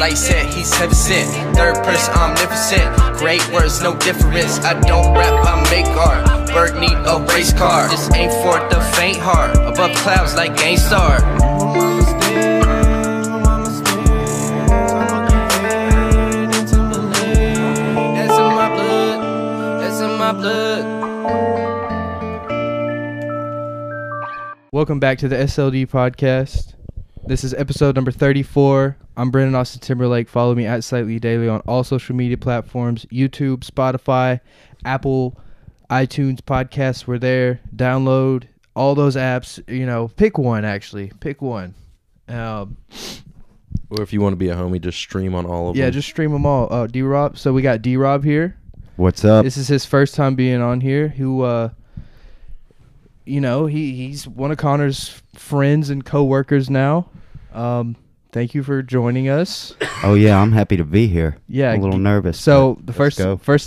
Like said, he's 7 cent. Third person, omnipotent. Great words, no difference. I don't rap, I make art. Bird need a race car. This ain't for the faint heart. Above clouds like Gangstar. That's in my blood. That's in my blood. Welcome back to the SLD Podcast. This is episode number 34. I'm Brandon Austin Timberlake. Follow me at Slightlee Daily on all social media platforms, YouTube, Spotify, Apple, iTunes podcasts. We're there. Download all those apps. You know, pick one, actually. Pick one. Or if you want to be a homie, just stream on all of them. Yeah, just stream them all. D-Rob. So we got D-Rob here. What's up? This is his first time being on here. Who, you know, he's one of Connor's friends and co-workers now. Thank you for joining us. Oh, yeah, I'm happy to be here. Yeah. I'm a little nervous. So the first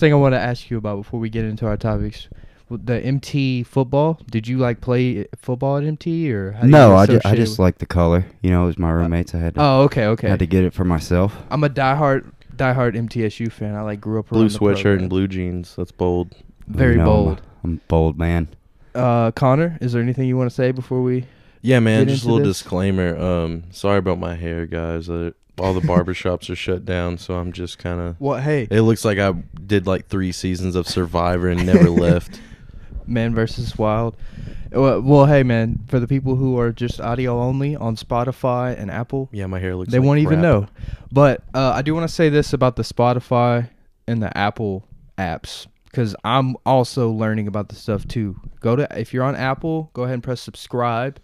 thing I want to ask you about before we get into our topics, the MT football, did you like play football at MT? Or no, I just like the color. You know, it was my roommates. I had to, had to get it for myself. I'm a diehard MTSU fan. I like grew up around the program. And blue jeans. That's bold. Very bold. I'm a bold man. Connor, is there anything you want to say before we... Yeah, man, just a little disclaimer. Sorry about my hair, guys. All the barbershops are shut down, so I'm just kind of... Well, hey. It looks like I did like 3 seasons of Survivor and never left. Man versus Wild. Well, hey, man, for the people who are just audio only on Spotify and Apple... Yeah, my hair looks like crap. They won't even know. But I do want to say this about the Spotify and the Apple apps, because I'm also learning about this stuff, too. If you're on Apple, go ahead and press subscribe,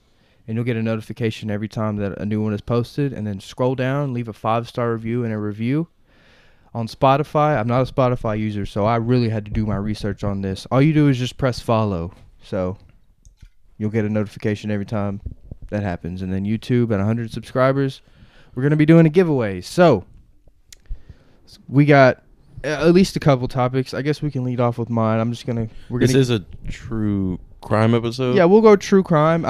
and you'll get a notification every time that a new one is posted. And then scroll down, leave a 5-star review and a review. On Spotify, I'm not a Spotify user, so I really had to do my research on this. All you do is just press follow. So you'll get a notification every time that happens. And then YouTube at 100 subscribers, we're going to be doing a giveaway. So we got at least a couple topics. I guess we can lead off with mine. I'm just going to... This is a true... crime episode. Yeah, we'll go true crime.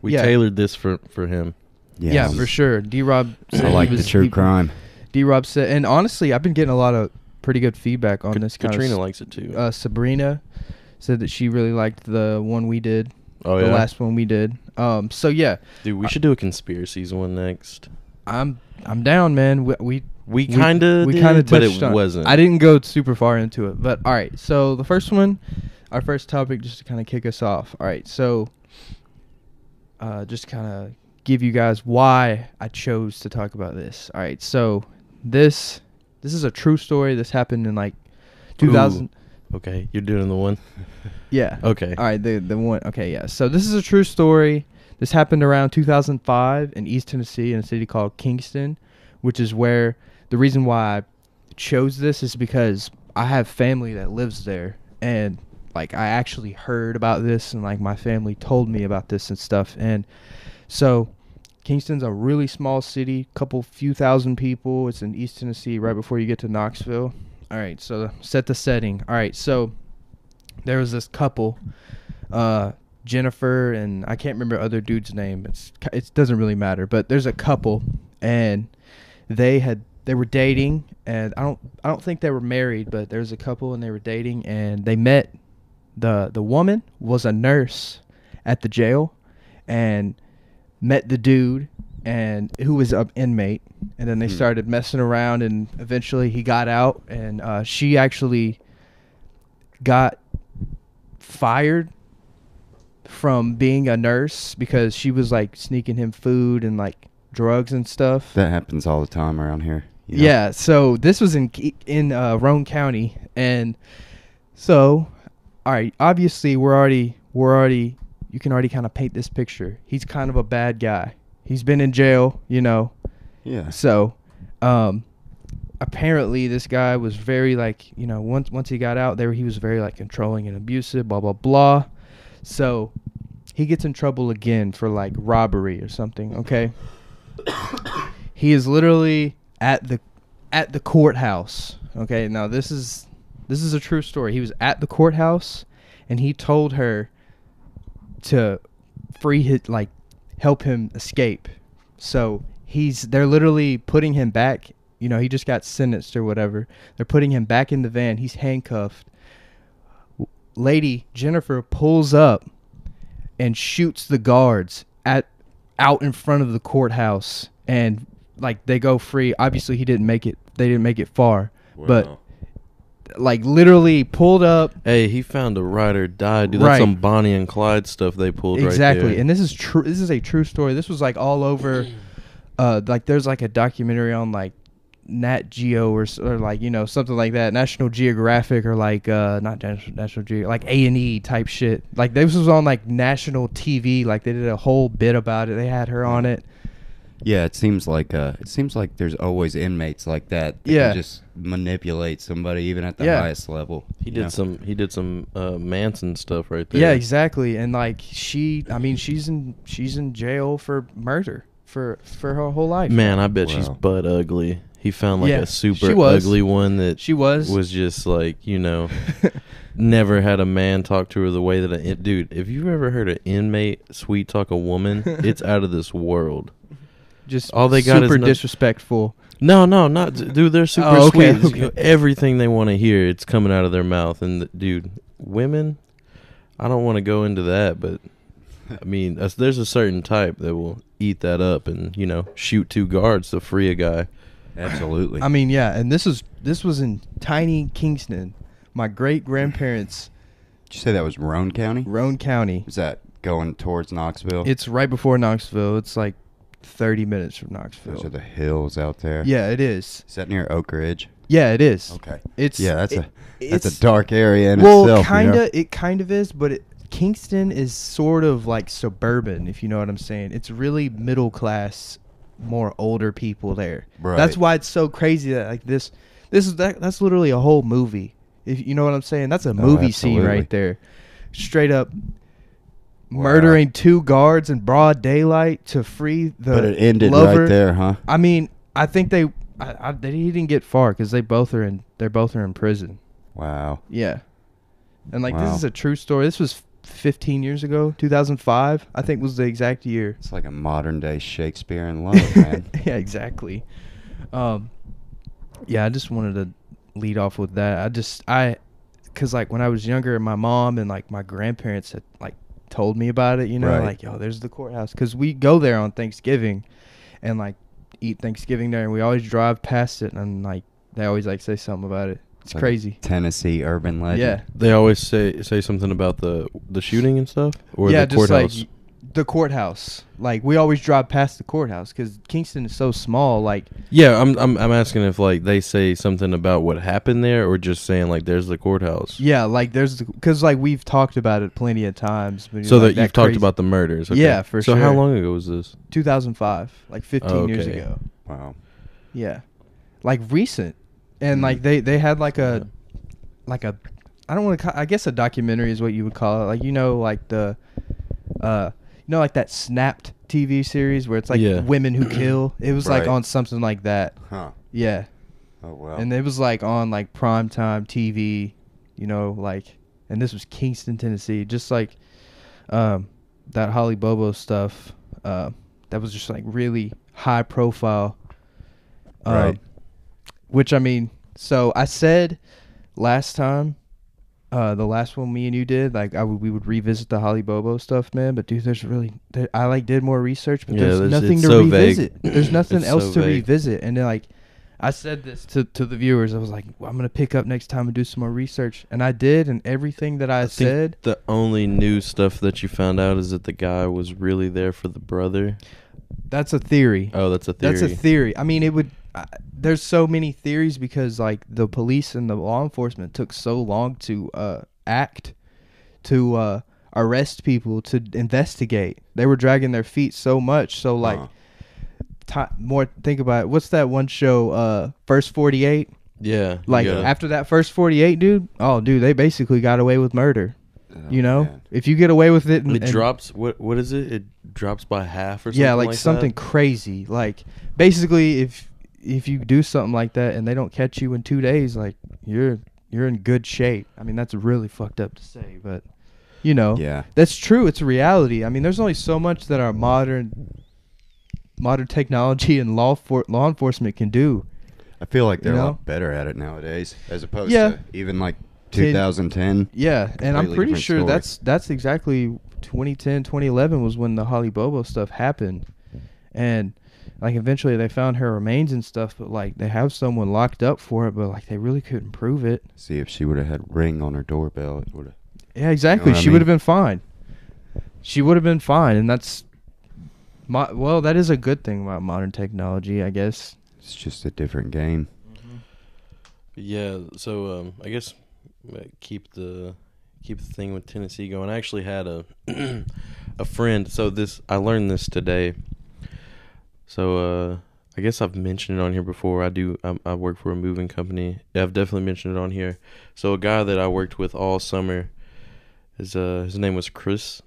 We tailored this for him. Yes. Yeah, for sure. D-Rob said I like the true crime. D-Rob said, and honestly, I've been getting a lot of pretty good feedback on this. Katrina likes it too. Sabrina said that she really liked the one we did. Oh yeah, the last one we did. So yeah, dude, we should do a conspiracies one next. I'm down, man. We kind of, but it wasn't. I didn't go super far into it, but all right. So the first one. Our first topic, just to kind of kick us off. All right, so just kind of give you guys why I chose to talk about this. All right, so this is a true story. This happened in like 2000. Ooh, okay, you're doing the one. Yeah. Okay. All right, the one. Okay, yeah. So this is a true story. This happened around 2005 in East Tennessee in a city called Kingston, which is where the reason why I chose this is because I have family that lives there and. Like, I actually heard about this, and, like, my family told me about this and stuff. And so Kingston's a really small city, few thousand people. It's in East Tennessee, right before you get to Knoxville. All right, so set the setting. All right, so there was this couple, Jennifer, and I can't remember other dude's name. It doesn't really matter, but there's a couple, and they were dating, and I don't think they were married, but there was a couple, and they were dating, and they met. The woman was a nurse at the jail and met the dude and who was an inmate. And then they started messing around, and eventually he got out, and she actually got fired from being a nurse because she was like sneaking him food and like drugs and stuff. That happens all the time around here. You know? Yeah. So this was in Roane County. And so... All right, obviously we're already you can already kind of paint this picture. He's kind of a bad guy. He's been in jail, you know. Yeah. So, apparently this guy was very like, you know, once he got out there, he was very like controlling and abusive, blah blah blah. So, he gets in trouble again for like robbery or something, okay? He is literally at the courthouse. Okay? Now this is a true story. He was at the courthouse, and he told her to help him escape. So they're literally putting him back. You know, he just got sentenced or whatever. They're putting him back in the van. He's handcuffed. Lady Jennifer pulls up and shoots the guards out in front of the courthouse, and like they go free. Obviously, he didn't make it. They didn't make it far, wow. But like literally pulled up. Hey, he found a ride or die, dude. Right. That's some Bonnie and Clyde stuff they pulled. Exactly, right there. And this is true. This is a true story. This was like all over. Like there's like a documentary on like Nat Geo or like, you know, something like that, National Geographic, or like not National Geo, like A&E type shit. Like this was on like national TV. Like they did a whole bit about it. They had her on it. Yeah, it seems like there's always inmates like that can just manipulate somebody even at the highest level. He did some Manson stuff right there. Yeah, exactly. And like she's in jail for murder for her whole life. Man, I bet she's butt ugly. He found like a super ugly one that was just like, you know, never had a man talk to her the way that dude, if you've ever heard an inmate sweet talk a woman, it's out of this world. Just all they got super is disrespectful. No, not dude. They're super sweet. Okay. Everything they want to hear, it's coming out of their mouth. And dude, women, I don't want to go into that, but I mean, there's a certain type that will eat that up and, you know, shoot two guards to free a guy. Absolutely. I mean, yeah, and this was in tiny Kingston. My great-grandparents. Did you say that was Roane County? Roane County. Is that going towards Knoxville? It's right before Knoxville. It's like 30 minutes from Knoxville. Those are the hills out there. Yeah, it is. Is that near Oak Ridge? Yeah, it is. Okay. That's a dark area in itself. Well, kinda, you know? It kind of is, but Kingston is sort of like suburban, if you know what I'm saying. It's really middle class, more older people there. Right. That's why it's so crazy that like that's literally a whole movie. If you know what I'm saying, that's a movie scene right there. Straight up murdering two guards in broad daylight to free the lover. But it ended right there, huh? I mean, I think he didn't get far because they both are in prison. Wow. Yeah. And like this is a true story. This was 15 years ago, 2005, I think was the exact year. It's like a modern day Shakespeare in love, man. Yeah, exactly. Yeah, I just wanted to lead off with that. Because like when I was younger, my mom and like my grandparents had like told me about it, you know, right. Like, yo, there's the courthouse. Because we go there on Thanksgiving and like eat Thanksgiving there, and we always drive past it, and like they always like say something about it. It's like crazy. Tennessee urban legend. Yeah. They always say something about the shooting and stuff? Or the courthouse? Yeah, just like the courthouse. Like, we always drive past the courthouse because Kingston is so small. Like, yeah, I'm asking if, like, they say something about what happened there, or just saying, like, there's the courthouse. Yeah, like, there's... Because, like, we've talked about it plenty of times. But so like, that you've talked about the murders. Okay. Yeah, for sure. So how long ago was this? 2005. Like, 15 years ago. Wow. Yeah. Like, recent. And like they had like a I don't want to I guess a documentary is what you would call it, like, you know, like the you know, like that Snapped TV series where it's like women who kill. It was like on something like that. Huh. Yeah. Oh wow. And it was like on like primetime TV, you know, like, and this was Kingston, Tennessee, just like that Holly Bobo stuff. That was just like really high profile. Right. Which, I mean, so I said last time, the last one me and you did, like we would revisit the Holly Bobo stuff, man. But dude, I like did more research, but there's nothing to revisit. There's nothing else to revisit. And then like I said this to the viewers, I was like, well, I'm gonna pick up next time and do some more research, and I did, and everything that I said. The only new stuff that you found out is that the guy was really there for the brother. That's a theory. Oh, that's a theory. That's a theory. I mean, it would. There's so many theories because like the police and the law enforcement took so long to act, to arrest people, to investigate. They were dragging their feet so much. So like think about it. What's that one show, First 48? Yeah. Like after that First 48, dude. Oh, dude, they basically got away with murder. You know, if you get away with it, and it drops. What is it? It drops by half or something. Yeah, like something that crazy. Like basically, if you do something like that and they don't catch you in 2 days, like you're in good shape. I mean, that's really fucked up to say, but you know, that's true. It's reality. I mean, there's only so much that our modern modern technology and law enforcement can do. I feel like they're a lot better at it nowadays, as opposed to even like 2010. Yeah, and I'm pretty sure that's exactly 2010, 2011 was when the Holly Bobo stuff happened. And like eventually they found her remains and stuff, but like they have someone locked up for it, but like they really couldn't prove it. See, if she would have had ring on her doorbell, it would have. Yeah, exactly. You know, she would have been fine. She would have been fine, and that's well, that is a good thing about modern technology, I guess. It's just a different game. Mm-hmm. Yeah, so I guess keep the thing with Tennessee going. I actually had a friend. So I learned this today. So I guess I've mentioned it on here before. I work for a moving company. I've definitely mentioned it on here. So a guy that I worked with all summer, his name was Chris.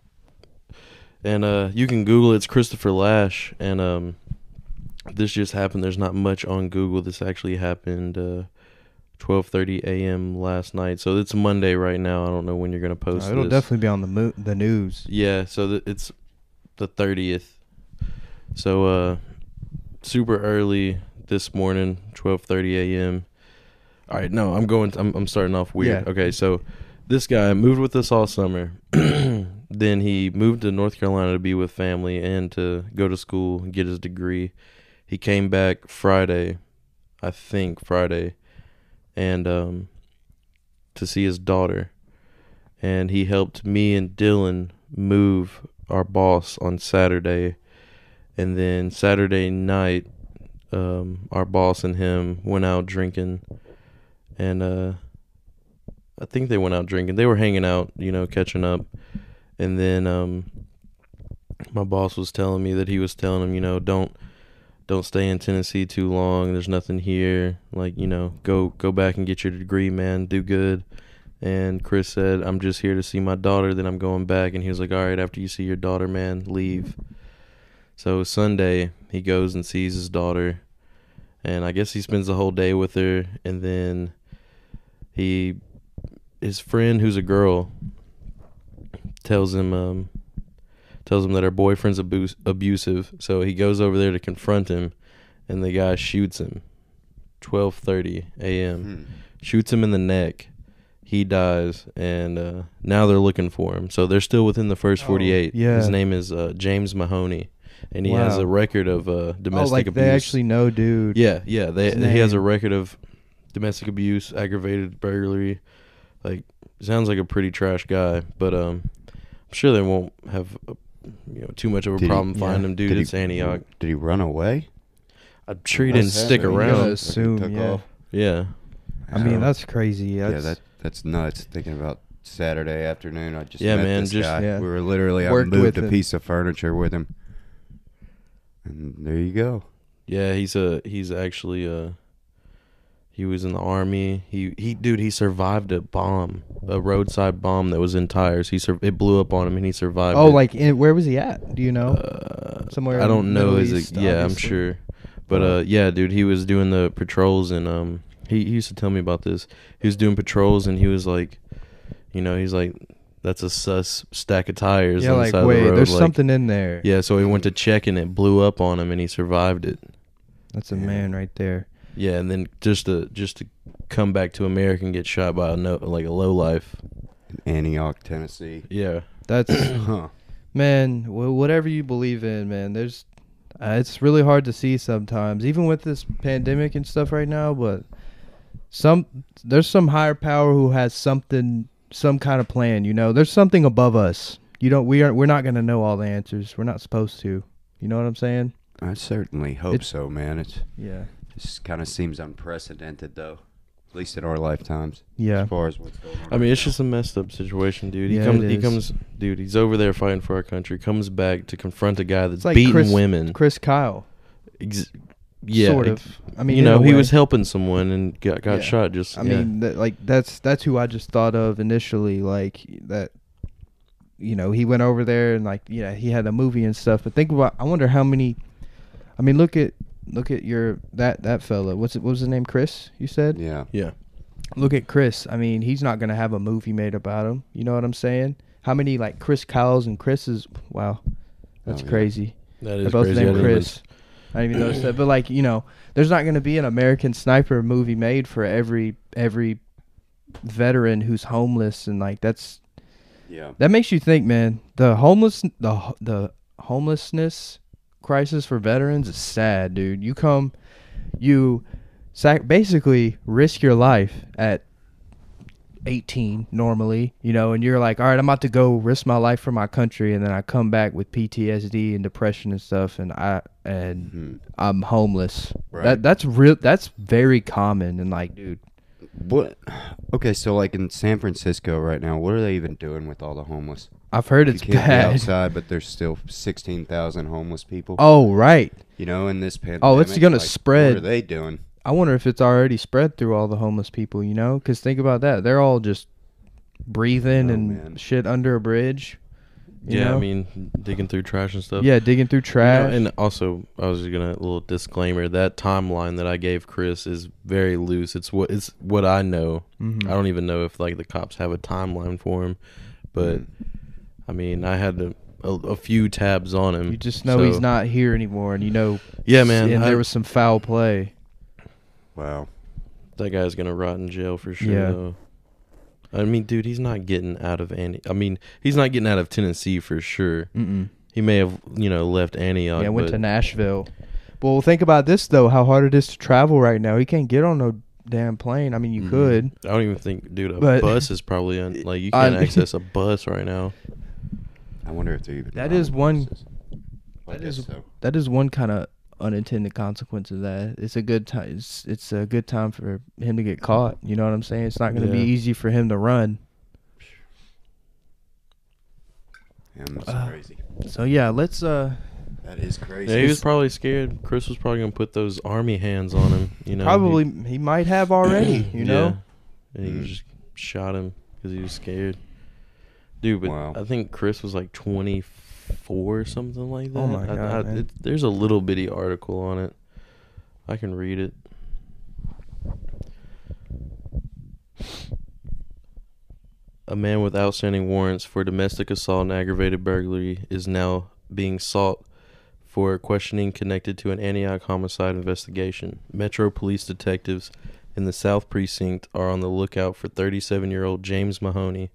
And you can Google it. It's Christopher Lash. And this just happened. There's not much on Google. This actually happened 12:30 a.m. last night. So it's Monday right now. I don't know when you're going to post it'll this. It'll definitely be on the news. Yeah, so it's the 30th. So super early this morning, 12:30 a.m. All right, no, I'm starting off weird. Yeah. Okay, so this guy moved with us all summer. Then he moved to North Carolina to be with family and to go to school and get his degree. He came back Friday, and to see his daughter. And he helped me and Dillon move our boss on Saturday. And then Saturday night, our boss and him went out drinking. And I think they went out drinking. They were hanging out, catching up. And then my boss was telling me that he was telling him, don't stay in Tennessee too long. There's nothing here. Like, go back and get your degree, man. Do good. And Chris said, I'm just here to see my daughter. Then I'm going back. And he was like, all right, after you see your daughter, man, leave. So Sunday, he goes and sees his daughter. And I guess he spends the whole day with her. And then his friend, who's a girl, tells him that her boyfriend's abusive, so he goes over there to confront him, and the guy shoots him. 12:30 a.m. Shoots him in the neck. He dies, and now they're looking for him. So they're still within the first 48. Yeah. His name is James Mahoney, and he has a record of domestic abuse. They actually know, dude. Yeah. He has a record of domestic abuse, aggravated burglary. Like, sounds like a pretty trash guy, but I'm sure they won't have too much of a problem finding him, dude. It's Antioch. Did he run away? I'm sure he didn't stick around. I assume, yeah. Yeah. I mean, that's crazy. That's nuts. Thinking about Saturday afternoon, I just met this guy. Yeah. We were literally, I moved a piece of furniture with him. And there you go. Yeah, he's actually he was in the army. He survived a roadside bomb that was in tires. It blew up on him, and he survived. Oh, where was he at? Do you know? Somewhere. I don't know. I'm sure. But yeah, dude, he was doing the patrols, and he used to tell me about this. He was doing patrols, and he was like, he's like, that's a sus stack of tires. Yeah, on the side of the road. There's something in there. Yeah, so he went to check, and it blew up on him, and he survived it. That's a man right there. Yeah, and then just to come back to America and get shot by a lowlife. Antioch, Tennessee. Yeah, that's man. Whatever you believe in, man. There's, it's really hard to see sometimes, even with this pandemic and stuff right now. But there's some higher power who has something, some kind of plan. There's something above us. We're not gonna know all the answers. We're not supposed to. You know what I'm saying? I certainly hope so, man. This kind of seems unprecedented, though, at least in our lifetimes. Yeah. As far as what's going on. I mean, it's just a messed up situation, dude. He comes, dude. He's over there fighting for our country. Comes back to confront a guy that's beating women. Chris Kyle. Sort of. I mean, he was helping someone and got shot. I mean, that's who I just thought of initially. Like that. He went over there and he had a movie and stuff. But I wonder how many. I mean, look at your that fella. What was his name? Chris, you said? Yeah. Look at Chris. I mean, he's not gonna have a movie made about him. You know what I'm saying? How many Chris Kyles and Chris's? Wow, that's crazy. That is crazy. Both named Chris. I didn't even notice that. But like, you know, there's not going to be an American Sniper movie made for every veteran who's homeless, and like that's, yeah, that makes you think, man. The homelessness crisis for veterans is sad, dude. You come, you basically risk your life at 18 normally, you know, and you're like, all right, I'm about to go risk my life for my country, and then I come back with PTSD and depression and stuff, and I'm homeless. Right. That's real. That's very common. And like, dude, what? Okay, so like in San Francisco right now, what are they even doing with all the homeless? I've heard it's bad outside, but there's still 16,000 homeless people. Oh, right. You know, in this pandemic. Oh, it's gonna spread. What are they doing? I wonder if it's already spread through all the homeless people, you know? Because think about that. They're all just breathing shit under a bridge. You know? I mean, digging through trash and stuff. Yeah, digging through trash. You know, and also, I was just going to, a little disclaimer, that timeline that I gave Chris is very loose. It's what I know. Mm-hmm. I don't even know if, like, the cops have a timeline for him. But, I mean, I had to... A few tabs on him. You just know he's not here anymore, and you know... Yeah, man. And there was some foul play. Wow. That guy's going to rot in jail for sure, though. I mean, dude, he's not getting out of he's not getting out of Tennessee for sure. Mm-mm. He may have, you know, left Antioch. Yeah, went to Nashville. Well, think about this, though, how hard it is to travel right now. He can't get on no damn plane. I mean, you could. I don't even think, dude, bus is probably... like, you can't access a bus right now. I wonder if they even... That is one kind of unintended consequence of that. It's a good time. It's a good time for him to get caught. You know what I'm saying? It's not going to be easy for him to run. Damn, that's crazy. So yeah, let's. That is crazy. Yeah, he was probably scared. Chris was probably going to put those army hands on him. You know, probably he might have already. You know, and he just shot him because he was scared. Dude, but wow. I think Chris was like 24 or something like that. Oh my God, man. There's a little bitty article on it. I can read it. A man with outstanding warrants for domestic assault and aggravated burglary is now being sought for questioning connected to an Antioch homicide investigation. Metro Police detectives in the South Precinct are on the lookout for 37-year-old James Mahoney.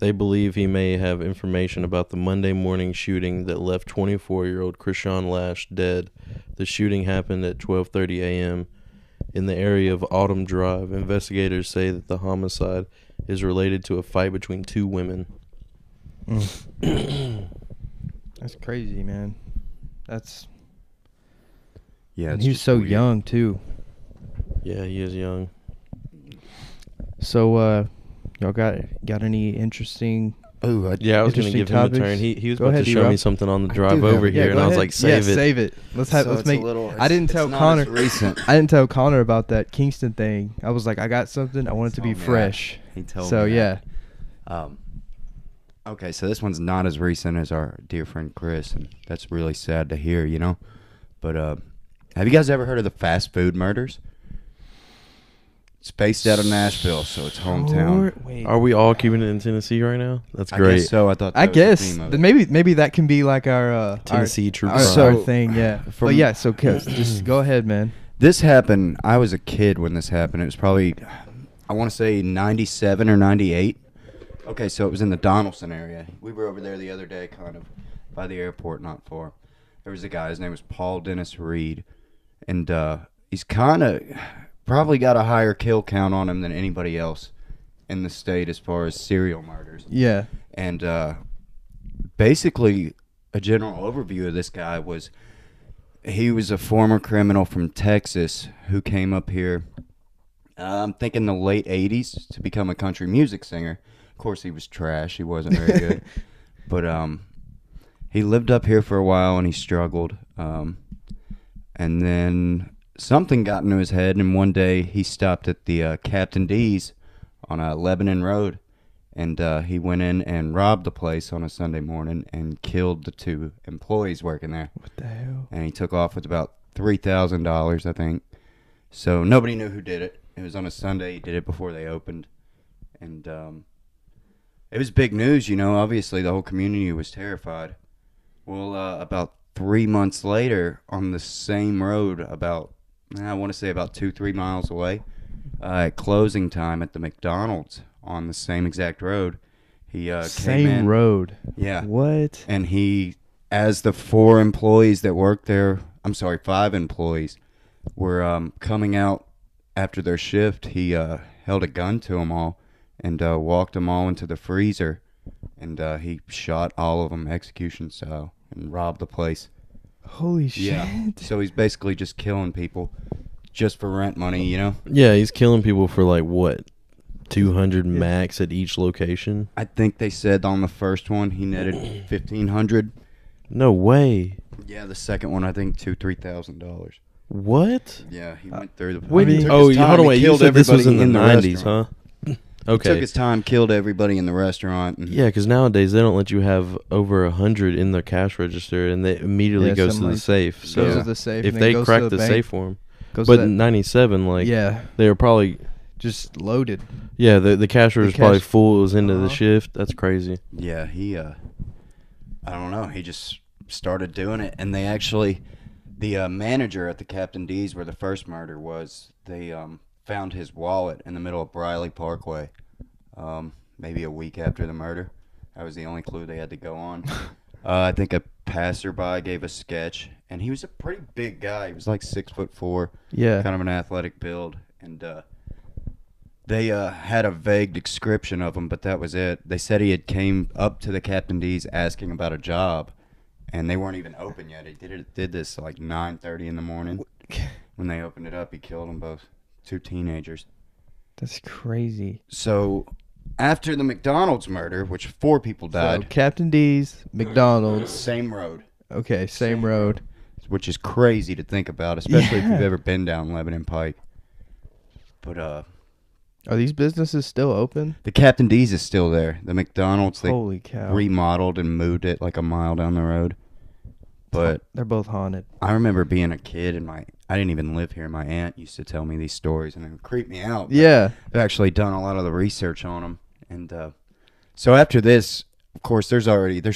They believe he may have information about the Monday morning shooting that left 24-year-old Christopher Lash dead. The shooting happened at 12:30 a.m. in the area of Autumn Drive. Investigators say that the homicide is related to a fight between two women. That's crazy, man. That's... Yeah, and he's so weird. Young, too. Yeah, he is young. So, y'all got any interesting... I was going to give him a turn. He was about to show me something on the drive over here, and I was like, save it. Let's make. I didn't tell Conner about that Kingston thing. I was like, I got something. I want it to be fresh. He told me. So yeah. Okay, so this one's not as recent as our dear friend Chris, and that's really sad to hear, you know. But have you guys ever heard of the fast food murders? It's based out of Nashville, so it's hometown. Wait. Are we all keeping it in Tennessee right now? That's great. I guess so. Maybe that can be like our Tennessee true crime thing. Yeah. But yeah, so just go ahead, man. This happened. I was a kid when this happened. It was probably, I want to say, 97 or 98. Okay, so it was in the Donaldson area. We were over there the other day, kind of by the airport, not far. There was a guy. His name was Paul Dennis Reid, and he's kind of... probably got a higher kill count on him than anybody else in the state as far as serial murders. Yeah. And basically, a general overview of this guy was he was a former criminal from Texas who came up here, I'm thinking the late 80s, to become a country music singer. Of course, he was trash. He wasn't very good. But he lived up here for a while, and he struggled. And then... something got into his head, and one day he stopped at the Captain D's on Lebanon Road, and he went in and robbed the place on a Sunday morning and killed the two employees working there. What the hell? And he took off with about $3,000, I think. So nobody knew who did it. It was on a Sunday. He did it before they opened, and it was big news, you know. Obviously, the whole community was terrified. Well, about 3 months later on the same road about, I want to say about 2-3 miles away, at closing time at the McDonald's on the same exact road. He came in. Same road. Yeah. What? And he, as the four employees that worked there, I'm sorry, five employees, were coming out after their shift, he held a gun to them all and walked them all into the freezer. And he shot all of them execution style and robbed the place. Holy shit. Yeah. So he's basically just killing people just for rent money, you know? Yeah, he's killing people for like what? 200 max at each location? I think they said on the first one he netted $1,500. No way. Yeah, the second one I think $2,000-$3,000. What? Yeah, he went through the... You said this was in the 90s, huh? Okay. He took his time, killed everybody in the restaurant. And yeah, because nowadays they don't let you have over 100 in the cash register, and it immediately goes to the safe. So goes to the safe. If they crack the safe for him, but in '97, like they were probably just loaded. Yeah, the cash register was probably full. It was into the shift. That's crazy. Yeah, he. I don't know. He just started doing it, and they actually, the manager at the Captain D's where the first murder was, they found his wallet in the middle of Briley Parkway maybe a week after the murder. That was the only clue they had to go on. I think a passerby gave a sketch, and he was a pretty big guy. He was like 6'4", kind of an athletic build, and they had a vague description of him, but that was it. They said he had came up to the Captain D's asking about a job, and they weren't even open yet. He did this like 9:30 in the morning. When they opened it up, he killed them both. Two teenagers. That's crazy. So, after the McDonald's murder, which four people died. So, Captain D's, McDonald's. Same road. Okay, same road. Which is crazy to think about, especially if you've ever been down Lebanon Pike. But, are these businesses still open? The Captain D's is still there. The McDonald's, they remodeled and moved it like a mile down the road. But they're both haunted. I remember being a kid, and I didn't even live here. My aunt used to tell me these stories, and it would creep me out. Yeah. I've actually done a lot of the research on them. And so after this, of course, there's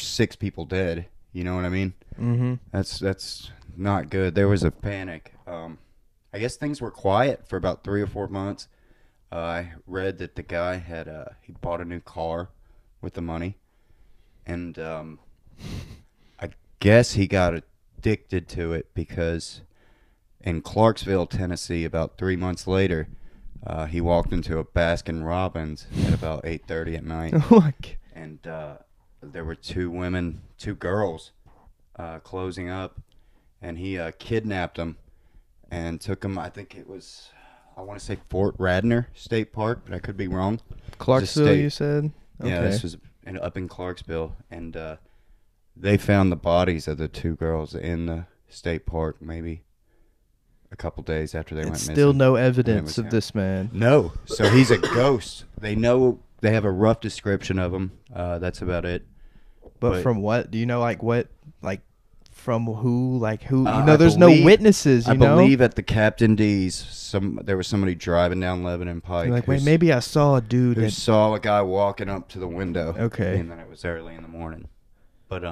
6 people dead. You know what I mean? Mm-hmm. That's not good. There was a panic. I guess things were quiet for about 3 or 4 months. I read that the guy had he bought a new car with the money. And... guess he got addicted to it because in Clarksville, Tennessee, about 3 months later, he walked into a Baskin-Robbins at about 8:30 at night. And there were 2 girls, closing up, and he kidnapped them and took them, I think it was, I want to say Fort Radnor State Park, but I could be wrong. Clarksville, you said? Okay. Yeah, this was up in Clarksville, and... they found the bodies of the 2 girls in the state park maybe a couple days after they went missing. Still no evidence of this man. No. So he's a ghost. They have a rough description of him. That's about it. But from what? Do you know, like, what? Like, from who? Like, who? You know, there's no witnesses, you know? I believe at the Captain D's, there was somebody driving down Lebanon Pike. Like, wait, maybe I saw a dude. Who saw a guy walking up to the window. Okay. And then it was early in the morning. But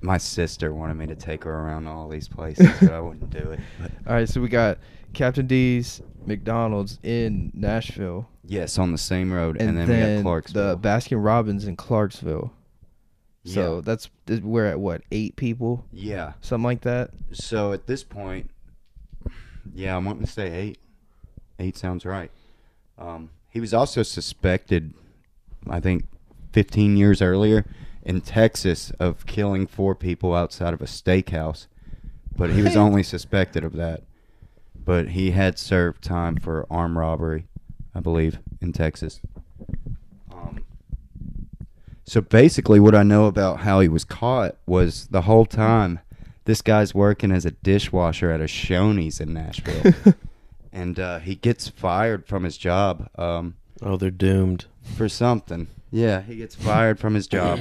my sister wanted me to take her around all these places, but I wouldn't do it. But. All right, so we got Captain D's, McDonald's in Nashville. Yes, on the same road, and then we got Clarksville. The Baskin-Robbins in Clarksville. Yeah. So we're at what, 8 people? Yeah, something like that. So at this point, yeah, I'm wanting to say 8. 8 sounds right. He was also suspected, I think, 15 years earlier in Texas of killing 4 people outside of a steakhouse, but he was only suspected of that. But he had served time for armed robbery, I believe, in Texas. So basically what I know about how he was caught was the whole time this guy's working as a dishwasher at a Shoney's in Nashville. And he gets fired from his job. They're doomed. For something. Yeah, he gets fired from his job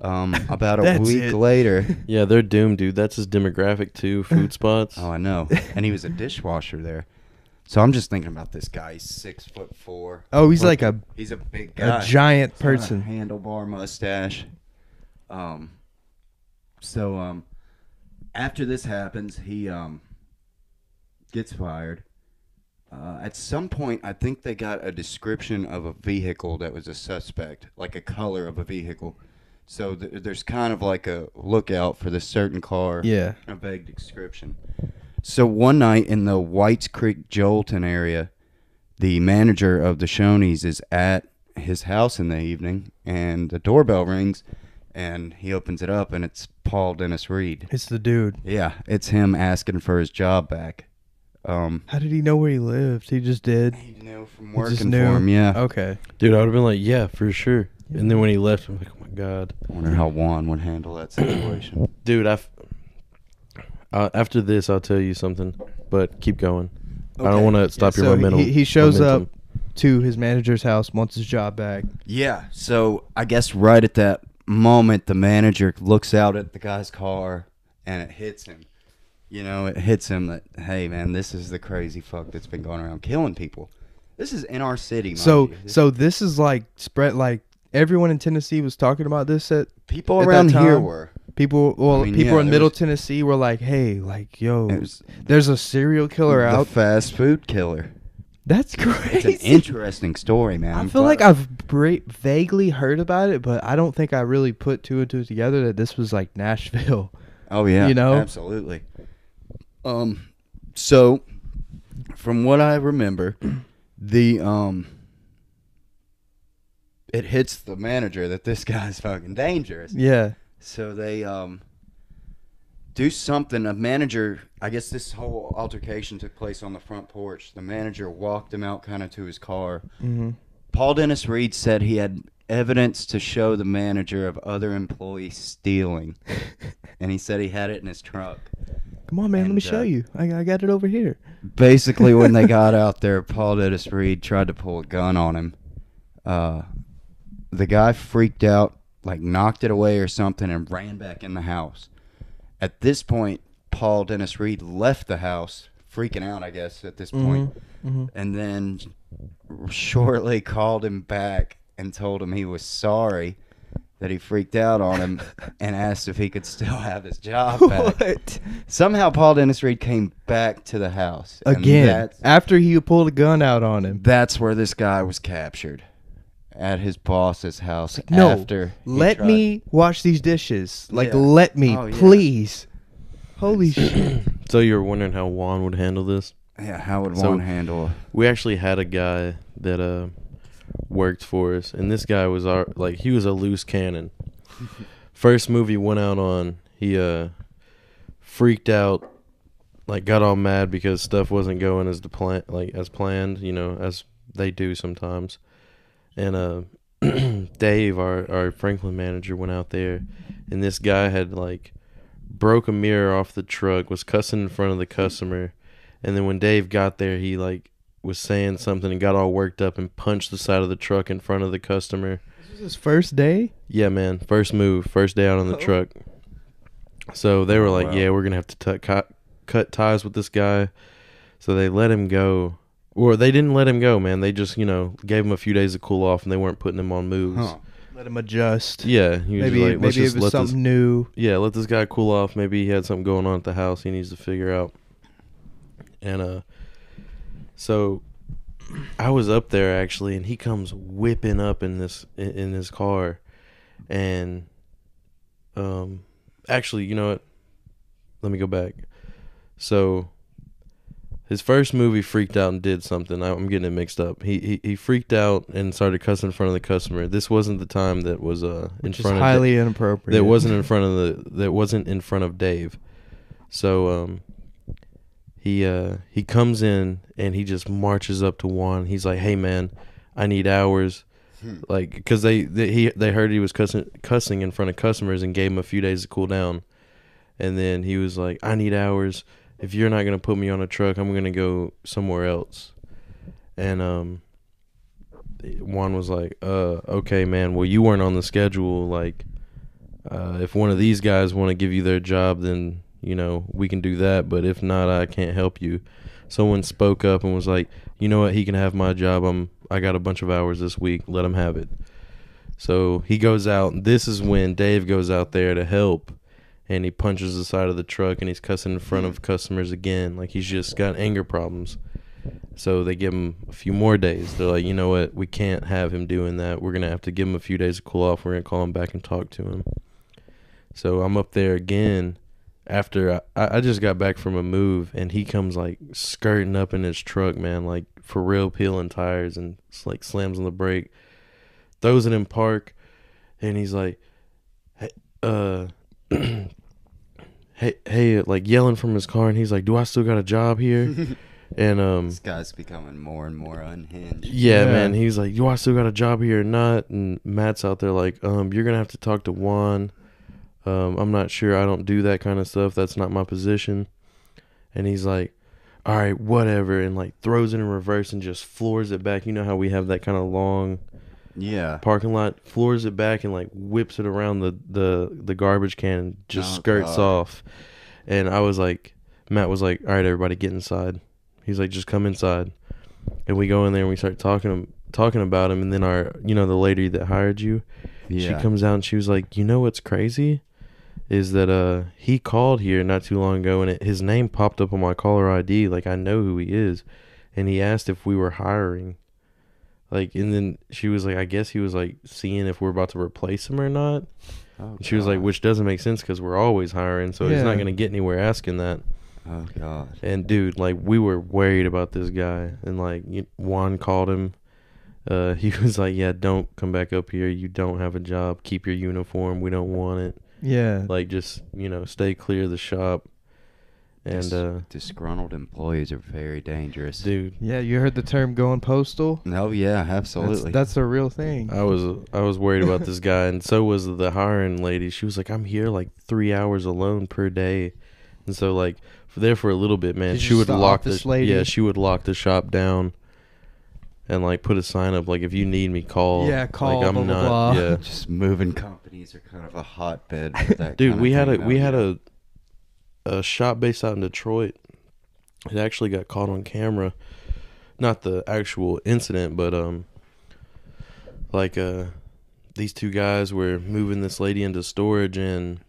about a week later. Yeah, they're doomed, dude. That's his demographic, too, food spots. Oh, I know. And he was a dishwasher there. So I'm just thinking about this guy. He's 6'4". Oh, he's like a... He's a big guy. A giant person. Handlebar mustache. So after this happens, he gets fired. At some point, I think they got a description of a vehicle that was a suspect, like a color of a vehicle. So there's kind of like a lookout for this certain car. Yeah. A vague description. So one night in the Whites Creek Jolton area, the manager of the Shoney's is at his house in the evening, and the doorbell rings, and he opens it up, and it's Paul Dennis Reid. It's the dude. Yeah, it's him asking for his job back. How did he know where he lived? He just did. He knew from working for him, yeah. Okay. Dude, I would have been like, yeah, for sure. Yeah. And then when he left, I'm like, oh my God. I wonder how Juan would handle that situation. Dude, after this, I'll tell you something, but keep going. Okay. I don't want to stop your momentum. He shows up to his manager's house, wants his job back. Yeah, so I guess right at that moment, the manager looks out at the guy's car, and it hits him. You know, it hits him that, hey, man, this is the crazy fuck that's been going around killing people. This is in our city, man. So this is like spread, like everyone in Tennessee was talking about this. People around here were. People in Middle Tennessee were like, hey, like, yo, there's a serial killer out. The fast food killer. That's crazy. It's an interesting story, man. I feel like I've vaguely heard about it, but I don't think I really put two and two together that this was like Nashville. Oh, yeah. You know? Absolutely. So from what I remember, the it hits the manager that this guy's fucking dangerous. Yeah. So they do something. A manager, I guess this whole altercation took place on the front porch. The manager walked him out kind of to his car. Mm-hmm. Paul Dennis Reid said he had evidence to show the manager of other employees stealing. And he said he had it in his truck. Come on, man, let me show you. I got it over here. Basically, when they got out there, Paul Dennis Reid tried to pull a gun on him. The guy freaked out, like knocked it away or something, and ran back in the house. At this point, Paul Dennis Reid left the house, freaking out, I guess, at this point. Mm-hmm. And then shortly called him back and told him he was sorry that he freaked out on him and asked if he could still have his job back. What? Somehow Paul Dennis Reid came back to the house. Again, after he pulled a gun out on him. That's where this guy was captured, at his boss's house. No, after let me wash these dishes. Like, yeah. Let me, oh, yeah. Please. Holy shit. So you were wondering how Juan would handle this? Yeah, how would Juan handle it? We actually had a guy that... worked for us, and this guy was our, like, he was a loose cannon. First movie went out on, he freaked out, like got all mad because stuff wasn't going as the plan, like as planned, you know, as they do sometimes. And Dave, our Franklin manager, went out there, and this guy had like broke a mirror off the truck, was cussing in front of the customer, and then when Dave got there, he like was saying something and got all worked up and punched the side of the truck in front of the customer. This was his first day? Yeah, man. First move. First day out on the truck. So they were like, wow. Yeah, we're going to have to cut ties with this guy. So they let him go. Or they didn't let him go, man. They just, you know, gave him a few days to cool off, and they weren't putting him on moves. Huh. Let him adjust. Yeah. Maybe it was something new. Yeah, let this guy cool off. Maybe he had something going on at the house he needs to figure out. And, so I was up there actually, and he comes whipping up in his car, and actually, you know what? Let me go back. So his first movie freaked out and did something. I'm getting it mixed up. He freaked out and started cussing in front of the customer. This wasn't the time that was in front of highly inappropriate. That wasn't in front of Dave. So He comes in, and he just marches up to Juan. He's like, "Hey man, I need hours," like because they heard he was cussing in front of customers and gave him a few days to cool down. And then he was like, "I need hours. If you're not gonna put me on a truck, I'm gonna go somewhere else." And Juan was like, "Okay man. Well, you weren't on the schedule. Like, if one of these guys want to give you their job, then." You know, we can do that, but if not, I can't help you. Someone spoke up and was like, you know what, he can have my job. I got a bunch of hours this week. Let him have it. So he goes out. This is when Dave goes out there to help, and he punches the side of the truck, and he's cussing in front of customers again. Like, he's just got anger problems. So they give him a few more days. They're like, you know what? We can't have him doing that. We're going to have to give him a few days to cool off. We're going to call him back and talk to him. So I'm up there again after I just got back from a move, and he comes, like, skirting up in his truck, man, like, for real, peeling tires, and, like, slams on the brake, throws it in park, and he's like, hey, hey, like, yelling from his car, and he's like, do I still got a job here? And this guy's becoming more and more unhinged. Yeah, man. He's like, do I still got a job here or not? And Matt's out there like, you're gonna have to talk to Juan. I'm not sure. I don't do that kind of stuff. That's not my position. And he's like, all right, whatever. And like throws it in reverse and just floors it back. You know how we have that kind of long parking lot? Floors it back and like whips it around the garbage can and just skirts off. And I was like, Matt was like, all right, everybody get inside. He's like, just come inside. And we go in there and we start talking about him. And then our, you know, the lady that hired you, she comes out and she was like, you know what's crazy? Is that he called here not too long ago, and his name popped up on my caller ID. Like, I know who he is. And he asked if we were hiring. Like, and then she was like, I guess he was like seeing if we're about to replace him or not. Oh, she was like, which doesn't make sense because we're always hiring. So he's not going to get anywhere asking that. Oh, God. And, dude, like, we were worried about this guy. And, like, Juan called him. He was like, yeah, don't come back up here. You don't have a job. Keep your uniform. We don't want it. Yeah. Like, just, you know, stay clear of the shop. And disgruntled employees are very dangerous. Dude. Yeah, you heard the term going postal? No, yeah, absolutely. That's a real thing. I was worried about this guy, and so was the hiring lady. She was like, I'm here, like, 3 hours alone per day. And so, like, there for a little bit, man, she would lock this lady. Yeah, she would lock the shop down and like put a sign up like, if you need me, call. Yeah, call. Like, I'm blah, not. Blah. Yeah, just moving companies are kind of a hotbed for that. Dude, we had a shop based out in Detroit. It actually got caught on camera, not the actual incident, but these two guys were moving this lady into storage, and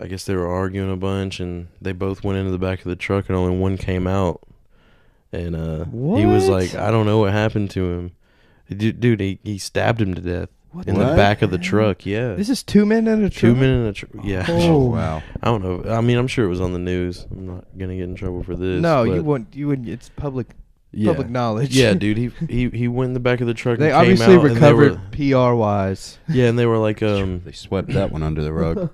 I guess they were arguing a bunch, and they both went into the back of the truck, and only one came out. And he was like, I don't know what happened to him. Dude, he stabbed him to death in the back of the truck, yeah. This is 2 men in a truck? 2 men in a truck, yeah. Oh, wow. I don't know. I mean, I'm sure it was on the news. I'm not going to get in trouble for this. No, you wouldn't. It's public knowledge. Yeah, dude, he went in the back of the truck. They and came obviously out recovered PR-wise. Yeah, and they were like... they swept that one under the rug.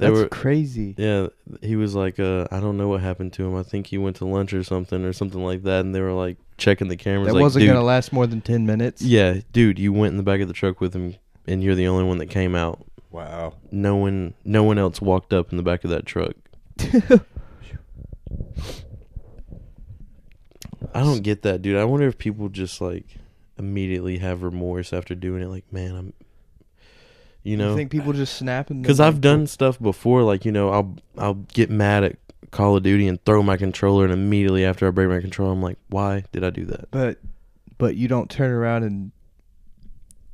That's crazy. Yeah, he was like, I don't know what happened to him. I think he went to lunch or something like that. And they were like checking the cameras. That wasn't going to last more than 10 minutes. Yeah, dude, you went in the back of the truck with him, and you're the only one that came out. Wow. No one else walked up in the back of that truck. I don't get that, dude. I wonder if people just like immediately have remorse after doing it. Like, man, you know, I think people just snapping. Because I've done stuff before, like, you know, I'll get mad at Call of Duty and throw my controller, and immediately after I break my controller, I'm like, why did I do that? But you don't turn around and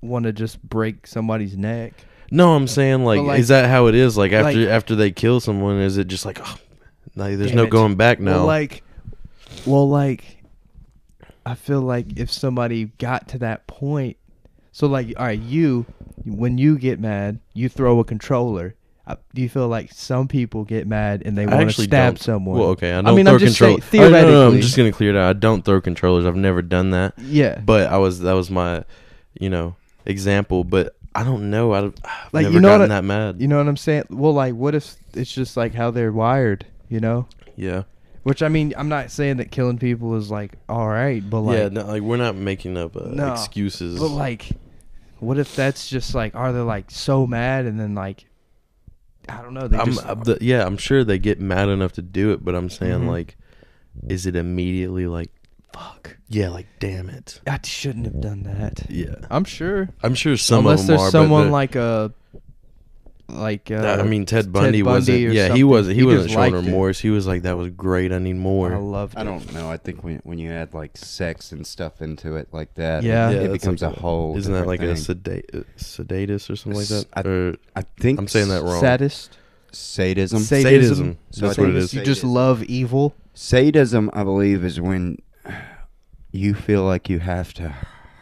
want to just break somebody's neck. No, I'm saying like, is that how it is? Like after they kill someone, is it just like, oh, like there's no going back now? Well, like, I feel like if somebody got to that point, so like, all right, when you get mad, you throw a controller. Do you feel like some people get mad and they want to stab someone? Well, okay, I mean, I'm just saying, theoretically. No, I'm just gonna clear it out. I don't throw controllers. I've never done that. Yeah, but that was my, you know, example. But I don't know. I've like, never gotten that mad. You know what I'm saying? Well, like, what if it's just like how they're wired? You know? Yeah. Which, I mean, I'm not saying that killing people is like all right, but like, yeah, no, like we're not making up excuses. But like, what if that's just like, are they like so mad and then like, I don't know. I'm sure they get mad enough to do it, but I'm saying like, is it immediately like, fuck? Yeah, like damn it, I shouldn't have done that. Yeah, I'm sure some of them are. Unless there's someone Ted Bundy wasn't. Yeah, something. He wasn't showing remorse. He was like, that was great. I need more. I loved it. I don't know. I think when you add like sex and stuff into it like that, yeah it becomes like a whole. Isn't that like thing. A sedatist or something like that? I think I'm saying that wrong. Sadist. Sadism. Sadism. So that's what it is. You just love evil. Sadism, I believe, is when you feel like you have to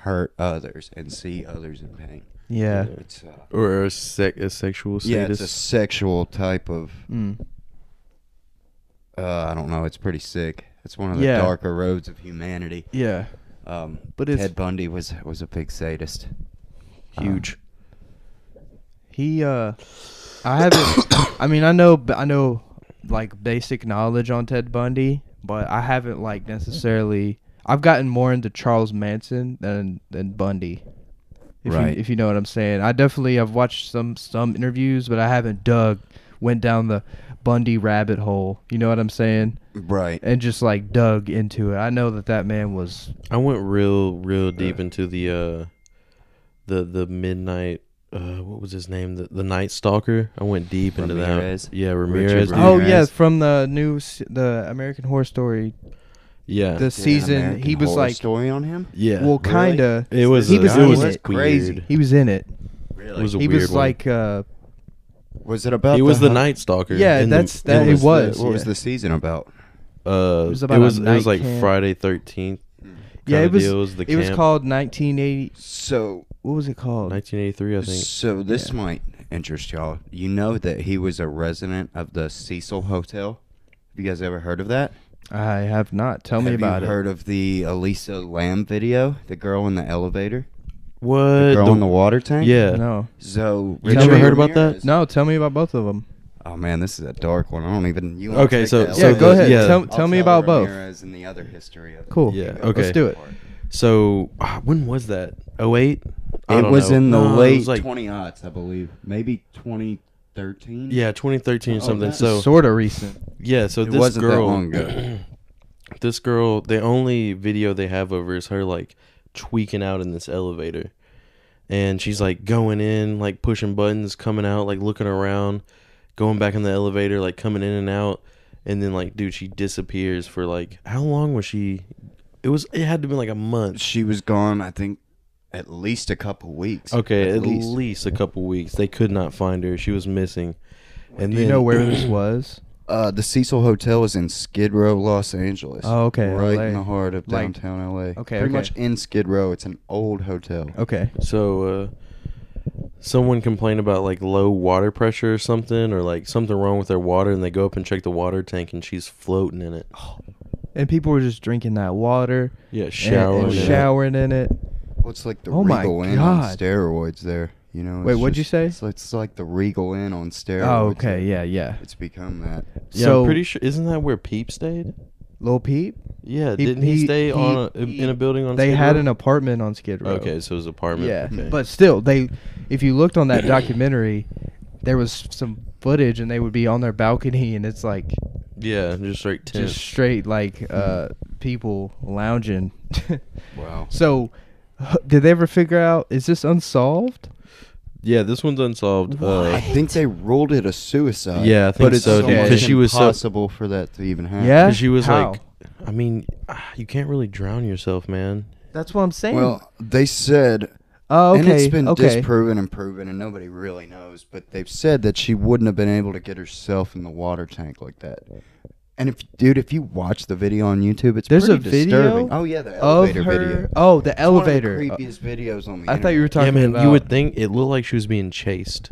hurt others and see others in pain. Yeah. It's, or a sexual sadist. Yeah, it's a sexual type of... Mm. I don't know. It's pretty sick. It's one of the darker roads of humanity. Yeah. But Ted Bundy was a big sadist. Huge. I haven't... I mean, I know, like, basic knowledge on Ted Bundy, but I haven't, like, necessarily... I've gotten more into Charles Manson than Bundy. If you know what I'm saying. I definitely have watched some interviews, but I haven't went down the Bundy rabbit hole. You know what I'm saying? Right. And just, like, dug into it. I know that man was... I went real deep into the midnight... what was his name? The Night Stalker. I went deep into that. Yeah, Ramirez. Oh yeah, from the new the American Horror Story. Yeah, the season American he was Horror like story on him. Yeah, well, kinda. Really? It was crazy. He was in it. Really, it was a he weird was one. Like. Was it about? He was the Night Stalker. Yeah, that's that. It was. What was the season about? It was like camp. Friday 13th. Yeah, it was. It was called 1980. So. What was it called? 1983, I think. So this might interest y'all. You know that he was a resident of the Cecil Hotel? Have you guys ever heard of that? I have not. Tell me about it. Have you heard of the Elisa Lam video? The girl in the elevator? What? The girl in the water tank? Yeah. No. So you never heard about that? No, tell me about both of them. Oh, man, this is a dark one. I don't even... You want okay, so... Yeah, go ahead. Yeah. Tell me about both. Ramirez and the other history of cool. Yeah, okay. Let's do it. So, when was that? 2008? It was in the late 20s, I believe. Maybe 2013? Yeah, 2013 or something. That's so sort of recent. Yeah, so this wasn't girl, that long ago. This girl, the only video they have of her is her, like, tweaking out in this elevator. And she's, like, going in, like, pushing buttons, coming out, like, looking around, going back in the elevator, like, coming in and out. And then, like, dude, she disappears for, like, how long was she? It had to be, like, a month. She was gone, I think. At least a couple weeks. Okay, at least a couple weeks. They could not find her. She was missing. And do you know where this was? The Cecil Hotel is in Skid Row, Los Angeles. Oh, okay. Right LA. In the heart of downtown L.A. Okay, Pretty much in Skid Row. It's an old hotel. Okay. So someone complained about, like, low water pressure or something, or, like, something wrong with their water, and they go up and check the water tank, and she's floating in it. And people were just drinking that water. Yeah, showering in it. Well, it's like the Regal Inn on steroids there, you know. Wait, what'd you say? It's like the Regal Inn on steroids. Oh, okay, yeah. It's become that. Yeah, so, I'm pretty sure, isn't that where Peep stayed? Lil Peep? Yeah, didn't he stay in a building on Skid Row? They had an apartment on Skid Row. Okay, so it was an apartment. Yeah, okay. But still, if you looked on that documentary, there was some footage, and they would be on their balcony, and it's like... Yeah, just straight, like, people lounging. Wow. So... Did they ever figure out, is this unsolved? Yeah, this one's unsolved. I think they ruled it a suicide. Yeah, I think but so. Because she was impossible for that to even happen. Yeah? Because she was like, I mean, you can't really drown yourself, man. That's what I'm saying. Well, they said, oh, okay, and it's been disproven and proven, and nobody really knows, but they've said that she wouldn't have been able to get herself in the water tank like that. And if you watch the video on YouTube, there's a disturbing video. Oh yeah, the elevator video. Oh, the elevator. One of the creepiest videos on the internet. I thought you were talking about. You would think it looked like she was being chased,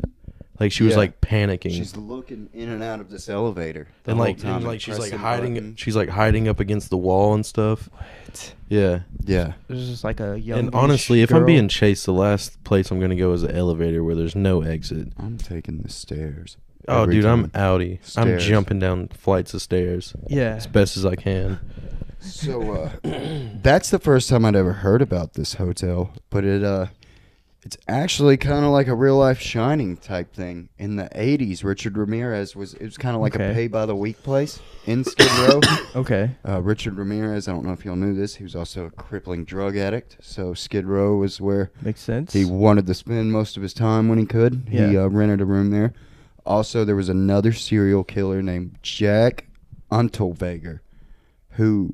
like she was like panicking. She's looking in and out of this elevator, and like she's like hiding. Button. She's like hiding up against the wall and stuff. What? Yeah. There's just like a young. And honestly, if I'm being chased, the last place I'm gonna go is the elevator where there's no exit. I'm taking the stairs. Oh, dude, I'm outie. I'm jumping down flights of stairs. Yeah. As best as I can. So, that's the first time I'd ever heard about this hotel. But it's actually kind of like a real-life Shining type thing. In the 80s, Richard Ramirez it was kind of like a pay-by-the-week place in Skid Row. Okay. Richard Ramirez, I don't know if y'all knew this, he was also a crippling drug addict. So Skid Row was where makes sense. He wanted to spend most of his time when he could. Yeah. He rented a room there. Also, there was another serial killer named Jack Unterweger who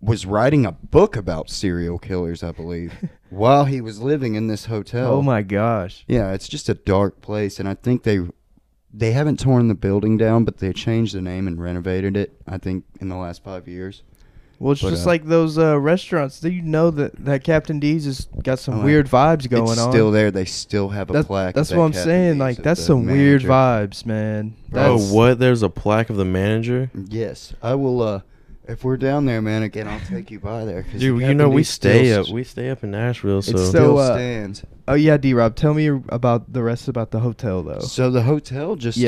was writing a book about serial killers, I believe, while he was living in this hotel. Oh, my gosh. Yeah, it's just a dark place, and I think they They haven't torn the building down, but they changed the name and renovated it, I think, in the last 5 years. Well, it's just like those restaurants. Do you know that Captain D's has got some weird vibes going on? It's still there. They still have a plaque. That's what I'm saying. Like, that's some weird vibes, man. Oh, what? There's a plaque of the manager? Yes. I will, if we're down there, man, again, I'll take you by there. Dude, you know, we stay up in Nashville, so. It still stands. Oh, yeah, D-Rob, tell me about the rest about the hotel, though. So the hotel just,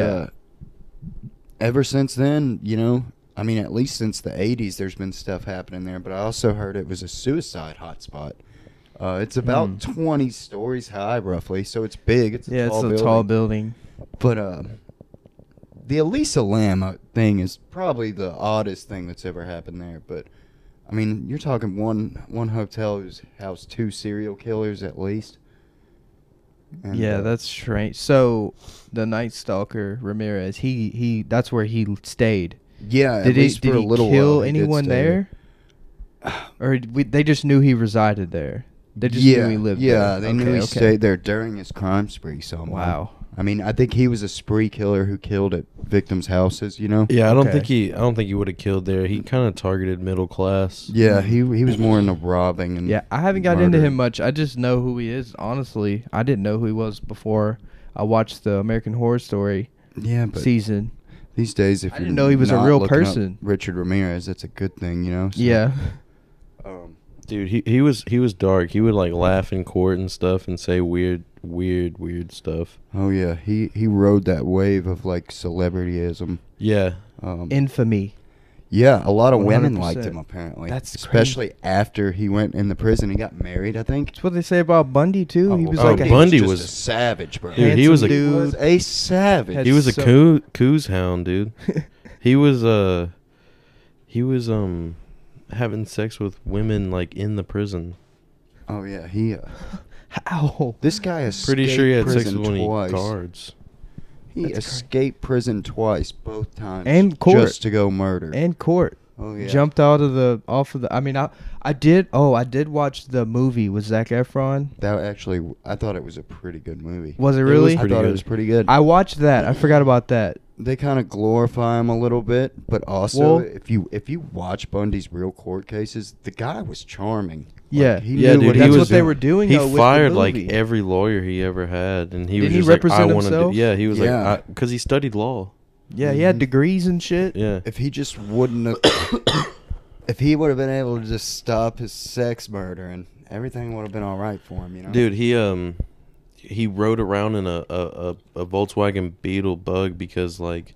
ever since then, you know. I mean, at least since the 80s, there's been stuff happening there. But I also heard it was a suicide hotspot. It's about 20 stories high, roughly. So it's big. It's a tall building. Yeah, it's a tall building. But the Elisa Lam thing is probably the oddest thing that's ever happened there. But, I mean, you're talking one hotel who's housed 2 serial killers at least. And that's strange. So the Night Stalker, Ramirez, he that's where he stayed. Yeah, did he kill anyone there? Or they just knew he resided there? They just knew he lived there? Yeah, they knew he stayed there during his crime spree somewhere. Wow. I mean, I think he was a spree killer who killed at victims' houses, you know? Yeah, I don't think he would have killed there. He kind of targeted middle class. Yeah, he was more into robbing and yeah, I haven't got into him much. I just know who he is, honestly. I didn't know who he was before I watched the American Horror Story season. These days, if I didn't know he was a real person, Richard Ramirez, that's a good thing, you know. So. Yeah, dude, he was dark. He would like laugh in court and stuff, and say weird stuff. Oh yeah, he rode that wave of like celebrityism. Yeah, infamy. Yeah, a lot of 100%. Women liked him apparently. That's especially crazy. After he went in the prison, he got married. I think that's what they say about Bundy too. He was Bundy was a savage, bro. Dude, he was a savage. He was a coos hound, dude. he was having sex with women like in the prison. Oh yeah, he. How? This guy is pretty sure he had sex with one of the guards. He escaped prison twice, both times, and court just to go murder and court. Oh yeah, jumped off of the. I mean, I did. Oh, I did watch the movie with Zac Efron. That actually, I thought it was a pretty good movie. Was it really? I thought it was pretty good. I watched that. I forgot about that. They kind of glorify him a little bit, but also if you watch Bundy's real court cases, the guy was charming. Yeah, that's what they were doing. He fired like every lawyer he ever had, and he was just like, "I want to." Yeah, he was like, because he studied law. Yeah, he had degrees and shit. Yeah, if he just wouldn't have, if he would have been able to just stop his sex murder and everything would have been all right for him, you know. Dude, he rode around in a Volkswagen Beetle Bug because like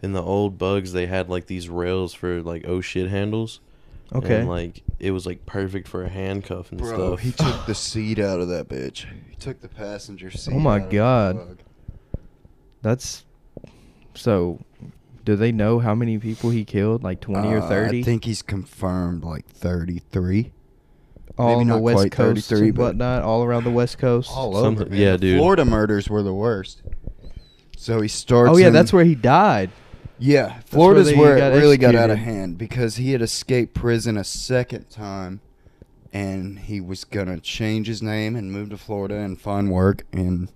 in the old Bugs they had like these rails for like oh shit handles. Okay. And, like, it was, like, perfect for a handcuff and stuff. Bro, he took the seat out of that bitch. He took the passenger seat. Oh, my God. That's... So, do they know how many people he killed? Like, 20 or 30? I think he's confirmed, like, 33. All on the West Coast and whatnot? All around the West Coast? All over, man. Yeah, dude. Florida murders were the worst. So, he starts... Oh, yeah, that's where he died. Yeah, Florida's where it really got out of hand because he had escaped prison a second time and he was going to change his name and move to Florida and find work and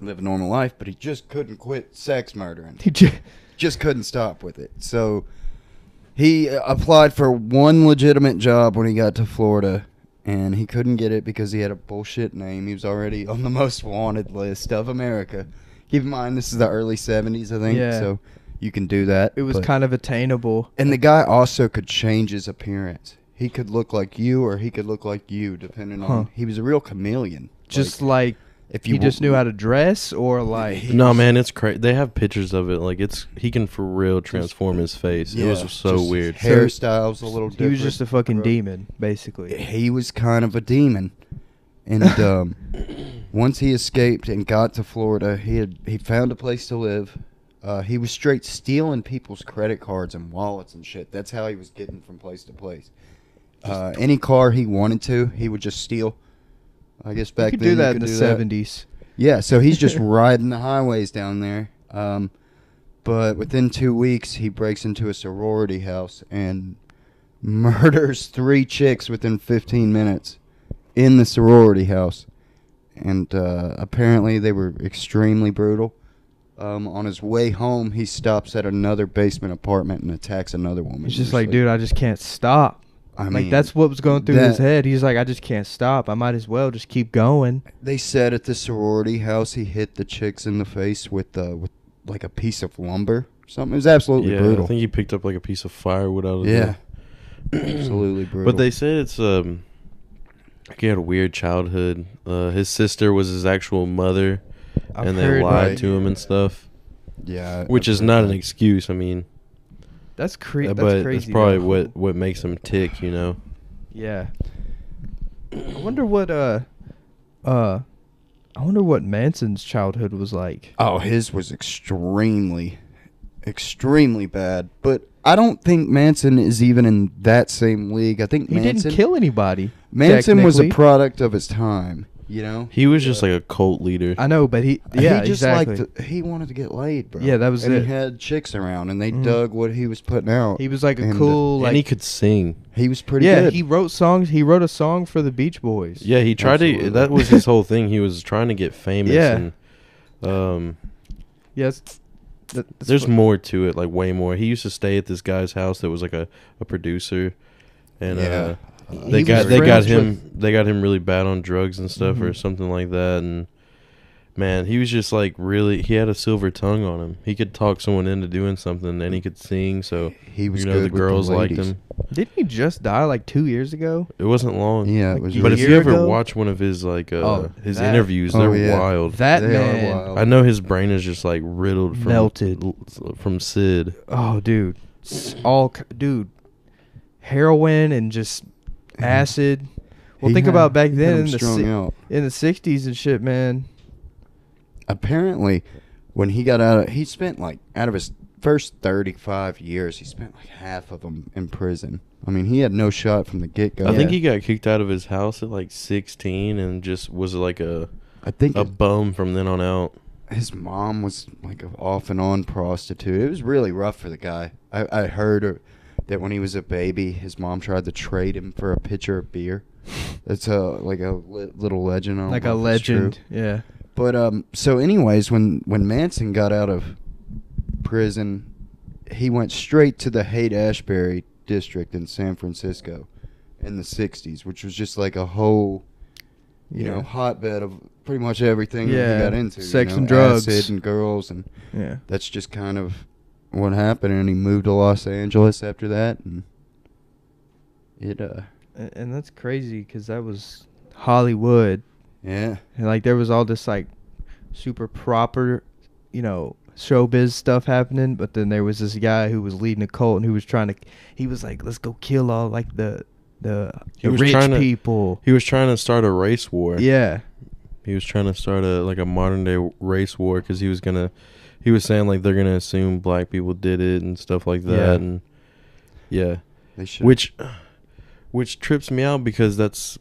live a normal life, but he just couldn't quit sex murdering. He just couldn't stop with it. So he applied for one legitimate job when he got to Florida and he couldn't get it because he had a bullshit name. He was already on the most wanted list of America. Keep in mind, this is the early 70s, I think, so... You can do that. It was kind of attainable. And the guy also could change his appearance. He could look like you or he could look like you, depending on... He was a real chameleon. Just like if you just knew how to dress or like... No, man, it's crazy. They have pictures of it. Like, he can for real transform his face. Yeah, it was so weird. Hairstyles a little different. He was just a fucking demon, basically. He was kind of a demon. And once he escaped and got to Florida, he found a place to live... he was straight stealing people's credit cards and wallets and shit. That's how he was getting from place to place. Any car he wanted to, he would just steal. I guess back then you could do that in the 70s. Yeah, so he's just riding the highways down there. But within 2 weeks, he breaks into a sorority house and murders 3 chicks within 15 minutes in the sorority house. And apparently they were extremely brutal. On his way home, he stops at another basement apartment and attacks another woman. He's just like, dude, I just can't stop. I mean, like, that's what was going through his head. He's like, I just can't stop. I might as well just keep going. They said at the sorority house, he hit the chicks in the face with like a piece of lumber or something. It was absolutely brutal. I think he picked up like a piece of firewood out of there. Absolutely brutal. But they said it's he had a weird childhood. His sister was his actual mother, and they lied to him and stuff. Yeah, which is not an excuse. I mean. That's creepy. But crazy, that's probably what makes him tick, you know? Yeah. I wonder what Manson's childhood was like. Oh, his was extremely, extremely bad. But I don't think Manson is even in that same league. I think Manson didn't kill anybody. Manson was a product of his time, you know? He was just like a cult leader. I know, but he wanted to get laid, bro. Yeah, that was it. And he had chicks around, and they dug what he was putting out. He was like a cool... And he could sing. He was pretty good. Yeah, he wrote songs. He wrote a song for the Beach Boys. Yeah, he tried to... That was his whole thing. He was trying to get famous. Yeah. And, yes. There's more to it, like way more. He used to stay at this guy's house that was like a producer. And, They got him really bad on drugs and stuff or something like that, and man, he was just like really, he had a silver tongue on him. He could talk someone into doing something, and he could sing, so he was good. The girls liked him. Didn't he just die like 2 years ago? It wasn't long. Yeah, it was. But if you ever watch one of his like his interviews, they're wild. That man, I know his brain is just like riddled from from Sid. Oh, dude, heroin and just acid. Well, think about back then in the 60s and shit, man. Apparently, when he got out, he spent like out of his first 35 years, he spent like half of them in prison. I mean, he had no shot from the get-go. I think he got kicked out of his house at like 16 and just was like a bum from then on out. His mom was like an off and on prostitute. It was really rough for the guy. I heard that when he was a baby, his mom tried to trade him for a pitcher of beer. That's like a little legend. Like a legend, yeah. But so anyways, when Manson got out of prison, he went straight to the Haight-Ashbury district in San Francisco in the 60s, which was just like a whole, you know, hotbed of pretty much everything that he got into. Sex and drugs. Acid and girls. And that's just kind of... what happened, and he moved to Los Angeles after that, and and that's crazy because that was Hollywood, and like there was all this like super proper, you know, showbiz stuff happening, but then there was this guy who was leading a cult and who was trying to, he was like, let's go kill all like the rich people. He was trying to start a race war. Yeah, he was trying to start a modern day race war because he was gonna. He was saying, like, they're going to assume black people did it and stuff like that. Yeah. And they should. Which trips me out because that's...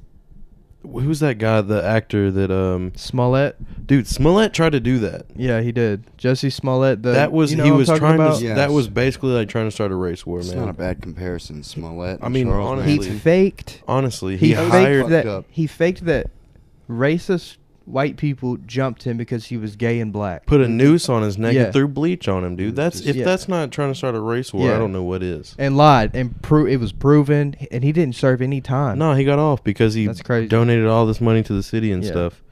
Who's that guy, the actor that... Smollett? Dude, Smollett tried to do that. Yeah, he did. Jussie Smollett. That was basically like trying to start a race war, man. It's not a bad comparison, Smollett. I mean, honestly... He faked that racist... White people jumped him because he was gay and black. Put a noose on his neck and threw bleach on him, dude. That's not trying to start a race war, I don't know what is. And lied. And it was proven. And he didn't serve any time. No, he got off because he donated all this money to the city and stuff.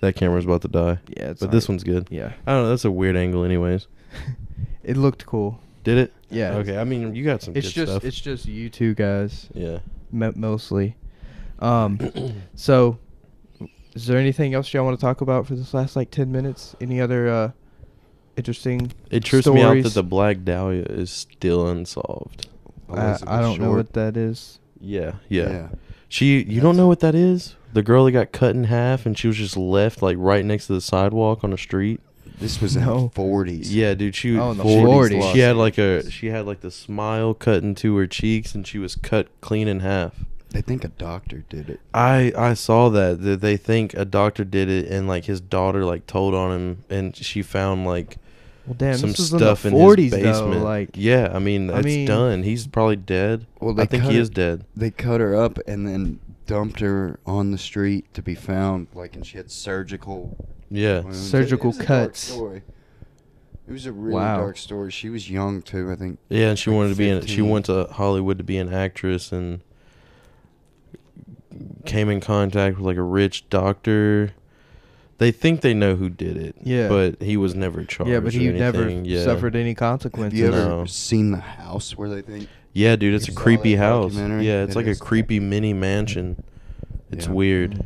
That camera's about to die. Yeah, but this one's good. Yeah. I don't know. That's a weird angle anyways. It looked cool. Did it? Yeah. Okay. I mean, you got some good stuff. It's just you two guys. Yeah. Mostly. So... Is there anything else y'all want to talk about for this last, like, 10 minutes? Any other interesting stories? It trips me out that the Black Dahlia is still unsolved. I don't know what that is. Yeah. You don't know what that is? The girl that got cut in half and she was just left, like, right next to the sidewalk on the street? This was in the 40s. Yeah, dude, she was in the 40s. She had, like, the smile cut into her cheeks and she was cut clean in half. They think a doctor did it. I saw that they think a doctor did it, and like his daughter like told on him, and she found like some stuff in his basement. Like, yeah, I mean it's done. He's probably dead. Well, I think he is dead. They cut her up and then dumped her on the street to be found. Like, and she had surgical cuts. It was a really dark story. She was young too, I think. Yeah, and she wanted to be in. She went to Hollywood to be an actress, and came in contact with like a rich doctor. They think they know who did it. Yeah, but he was never charged. Yeah, but he never suffered any consequences. Have you ever seen the house where they think? Yeah, dude, it's a creepy house. Yeah, it's like a creepy mini mansion. It's weird.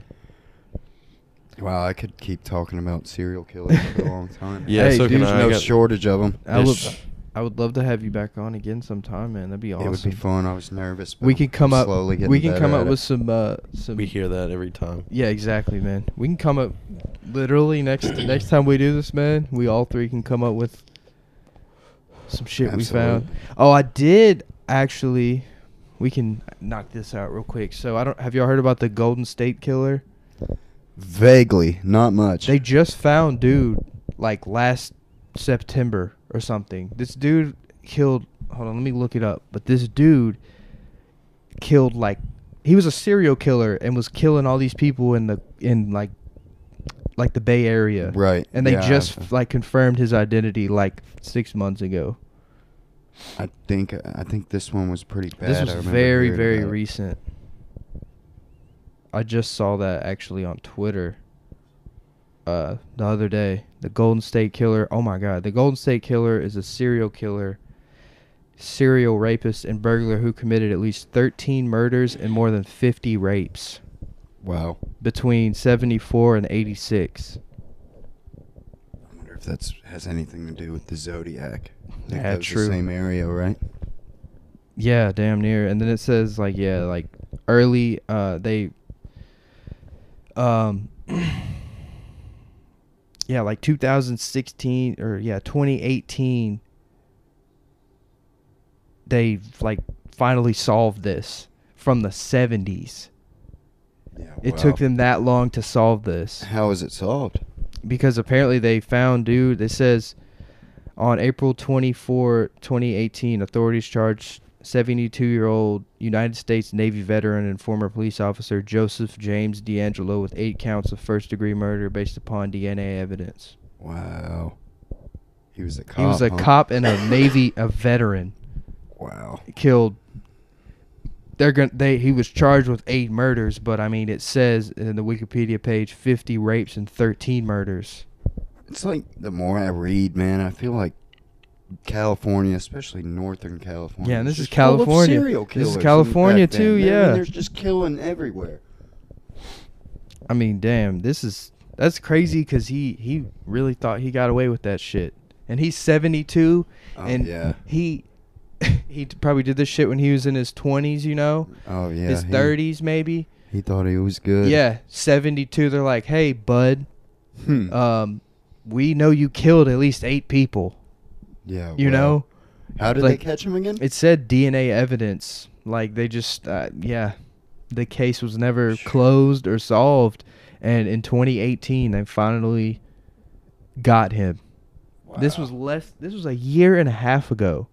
Wow, I could keep talking about serial killers for a long time. Yeah, hey, so dude, there's no shortage of them. I would love to have you back on again sometime, man. That'd be awesome. It would be fun. I was nervous. But we can come up with some. We hear that every time. Yeah, exactly, man. We can come up literally next time we do this, man. We all three can come up with some shit we found. Oh, I did actually. We can knock this out real quick. So have y'all heard about the Golden State Killer? Vaguely, not much. They just found dude like last September or something. This dude killed, hold on, let me look it up, but this dude killed like, he was a serial killer and was killing all these people in like the Bay Area, right? And they just like confirmed his identity like 6 months ago. I think this one was pretty bad. This was very, very recent. I just saw that actually on Twitter the other day. The Golden State Killer. Oh, my God. The Golden State Killer is a serial killer, serial rapist, and burglar who committed at least 13 murders and more than 50 rapes. Wow. Between 74 and 86. I wonder if that has anything to do with the Zodiac. Yeah, true. The same area, right? Yeah, damn near. And then it says, like, yeah, like, early, they... yeah, like 2016 or 2018 they like finally solved this from the 70s. Yeah, wow. It took them that long to solve this. How is it solved? Because apparently they found dude, it says on April 24, 2018, authorities charged 72-year-old United States Navy veteran and former police officer Joseph James D'Angelo with 8 counts of first-degree murder based upon DNA evidence. Wow. He was a cop. He was a cop and a Navy veteran. Wow. Killed. He was charged with 8 murders, but I mean it says in the Wikipedia page 50 rapes and 13 murders. It's like the more I read, man, I feel like California, especially Northern California. Yeah, and this is California. Serial killers. This is California too, yeah. I mean, there's just killing everywhere. I mean, damn, that's crazy because he really thought he got away with that shit. And he's 72, and he probably did this shit when he was in his 20s, you know? Oh, yeah. His 30s, maybe. He thought he was good. Yeah, 72, they're like, hey, bud, we know you killed at least 8 people. Yeah, you know, how did like, they catch him again? It said DNA evidence. Like they just, the case was never closed or solved. And in 2018, they finally got him. Wow. This was a year and a half ago.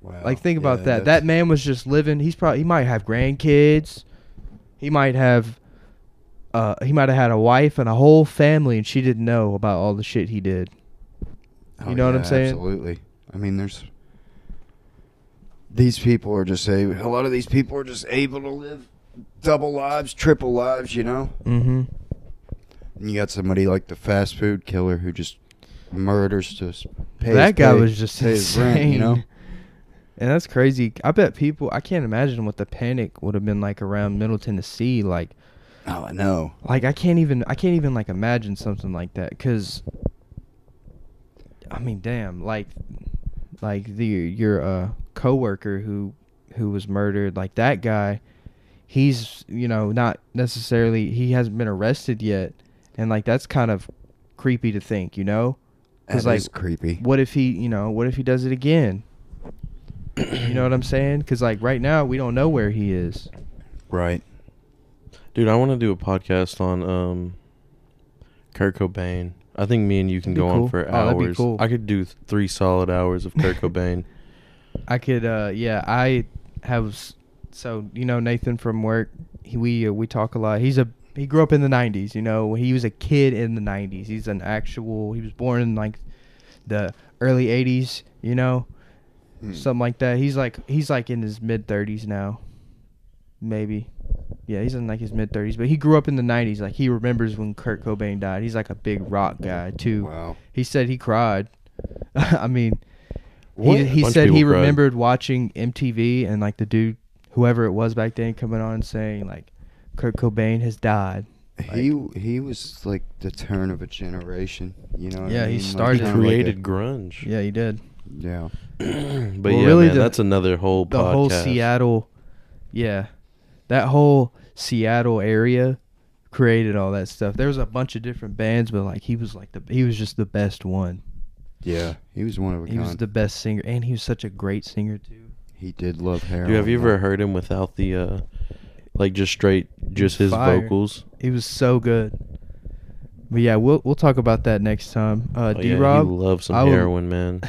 Wow. Like think about that. That man was just living. He might have grandkids. He might have. He might have had a wife and a whole family, and she didn't know about all the shit he did. You know what I'm saying? Absolutely. I mean, these people are just able. A lot of these people are just able to live double lives, triple lives. You know. Mm-hmm. And you got somebody like the fast food killer who just murders to pay. That guy was just insane. Rent, you know. And that's crazy. I bet people. I can't imagine what the panic would have been like around Middle Tennessee. Like, oh, I know. Like, I can't even like imagine something like that because. I mean, damn, like your coworker who was murdered, like that guy, he's, you know, not necessarily, he hasn't been arrested yet. And like, that's kind of creepy to think, you know, because like, creepy. What if he does it again? You know what I'm saying? Because like right now we don't know where he is. Right. Dude, I want to do a podcast on, Kurt Cobain. I think me and you can go on for hours. That'd be cool. I could do 3 solid hours of Kurt Cobain. I could, I have. So you know, Nathan from work, we talk a lot. He grew up in the '90s. You know, he was a kid in the '90s. He was born in like the early 80s, you know, something like that. He's like in his mid 30s now, maybe. Yeah, he's in like his mid 30s, but he grew up in the 90s. Like, he remembers when Kurt Cobain died. He's like a big rock guy too. Wow. He said he cried. I mean, he said he remembered watching MTV and like the dude, whoever it was back then, coming on saying like, Kurt Cobain has died. Like, he was like the turn of a generation, you know. Yeah, I mean? He started like, created like grunge. Yeah, he did. Yeah, but well, yeah, really, man, that's another whole podcast. The whole Seattle, yeah, that whole Seattle area created all that stuff. There was a bunch of different bands, but like he was just the best one. Yeah, he was one of a kind. He was the best singer, and he was such a great singer too. He did love heroin. Dude, have you ever heard him without the like just straight, just his fire. Vocals? He was so good. But yeah, we'll talk about that next time. D-Rob, yeah, he loves some heroin, man.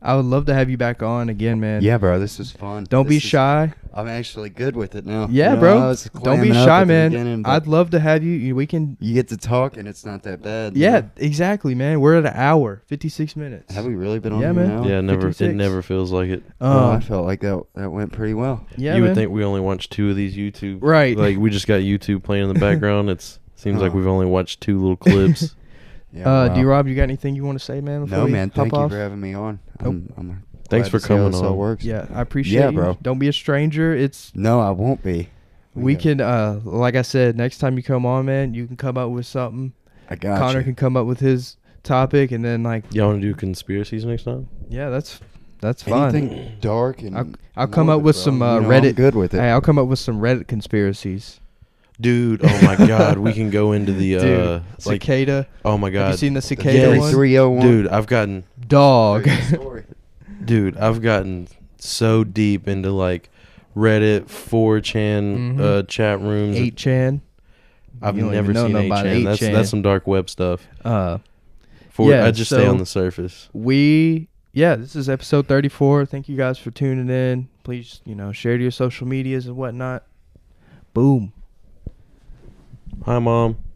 I would love to have you back on again, man. Yeah, bro, this is fun. Don't be shy. I'm actually good with it now. Yeah, you know, bro. Don't be shy, man. I'd love to have you. We can. You get to talk, and it's not that bad. Yeah, man. Exactly, man. We're at an hour, 56 minutes. Have we really been on here now? Yeah, it never feels like it. Well, I felt like that went pretty well. Yeah, you would think we only watched 2 of these YouTube. Right. Like, we just got YouTube playing in the background. It seems like we've only watched 2 little clips. Yeah, wow. D-Rob, you got anything you want to say, man? No, man. Thank you for having me on. I'm thanks for coming on. Works. Yeah, I appreciate you. Bro. Don't be a stranger. No, I won't be. We can, like I said, next time you come on, man, you can come up with something. I got Conner can come up with his topic, and then like y'all want to do conspiracies next time. Yeah, that's fine. Anything dark and I'll come up with some Reddit. I'm good with it. Hey, I'll come up with some Reddit conspiracies. Dude, oh my God, we can go into the dude, like, cicada. Oh my God, have you seen the cicada one? 301. Dude, I've gotten so deep into like Reddit, 4chan, chat rooms, 8chan. I've never seen 8chan. That's some dark web stuff. I just stay on the surface. This is episode 34. Thank you guys for tuning in. Please, share to your social medias and whatnot. Boom. Hi, Mom.